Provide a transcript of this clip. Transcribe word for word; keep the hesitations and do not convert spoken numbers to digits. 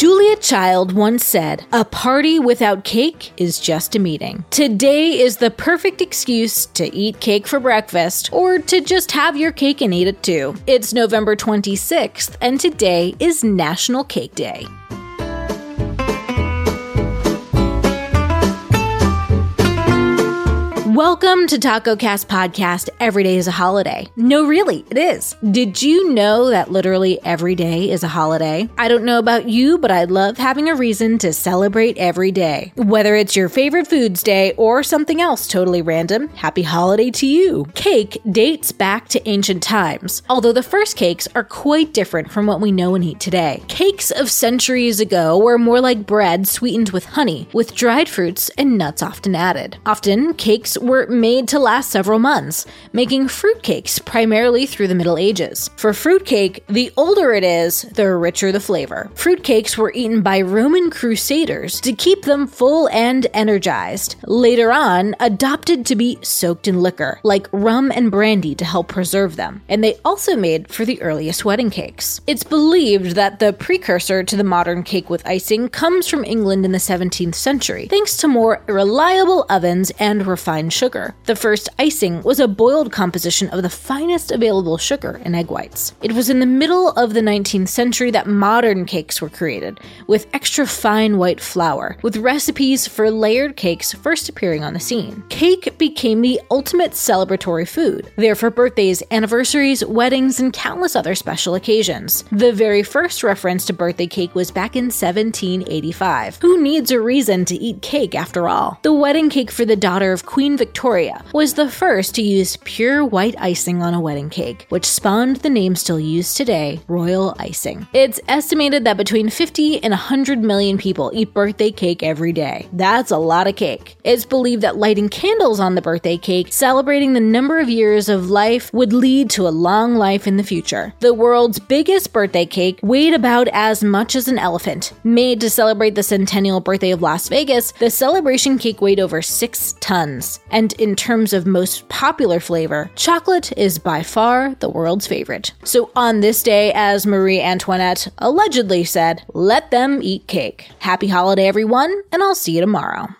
Julia Child once said, "A party without cake is just a meeting." Today is the perfect excuse to eat cake for breakfast, or to just have your cake and eat it too. It's November twenty-sixth, and today is National Cake Day. Welcome to Taco Cast Podcast. Every day is a holiday. No, really, it is. Did you know that literally every day is a holiday? I don't know about you, but I love having a reason to celebrate every day. Whether it's your favorite foods day or something else totally random, happy holiday to you. Cake dates back to ancient times, although the first cakes are quite different from what we know and eat today. Cakes of centuries ago were more like bread sweetened with honey, with dried fruits and nuts often added. Often, cakes were were made to last several months, making fruitcakes primarily through the Middle Ages. For fruitcake, the older it is, the richer the flavor. Fruitcakes were eaten by Roman crusaders to keep them full and energized, later on adopted to be soaked in liquor, like rum and brandy, to help preserve them, and they also made for the earliest wedding cakes. It's believed that the precursor to the modern cake with icing comes from England in the seventeenth century, thanks to more reliable ovens and refined sugar. The first icing was a boiled composition of the finest available sugar and egg whites. It was in the middle of the nineteenth century that modern cakes were created, with extra fine white flour, with recipes for layered cakes first appearing on the scene. Cake became the ultimate celebratory food, there for birthdays, anniversaries, weddings, and countless other special occasions. The very first reference to birthday cake was back in seventeen eighty-five. Who needs a reason to eat cake after all? The wedding cake for the daughter of Queen Victoria Victoria was the first to use pure white icing on a wedding cake, which spawned the name still used today, royal icing. It's estimated that between fifty and one hundred million people eat birthday cake every day. That's a lot of cake. It's believed that lighting candles on the birthday cake, celebrating the number of years of life, would lead to a long life in the future. The world's biggest birthday cake weighed about as much as an elephant. Made to celebrate the centennial birthday of Las Vegas, the celebration cake weighed over six tons. And in terms of most popular flavor, chocolate is by far the world's favorite. So on this day, as Marie Antoinette allegedly said, let them eat cake. Happy holiday, everyone, and I'll see you tomorrow.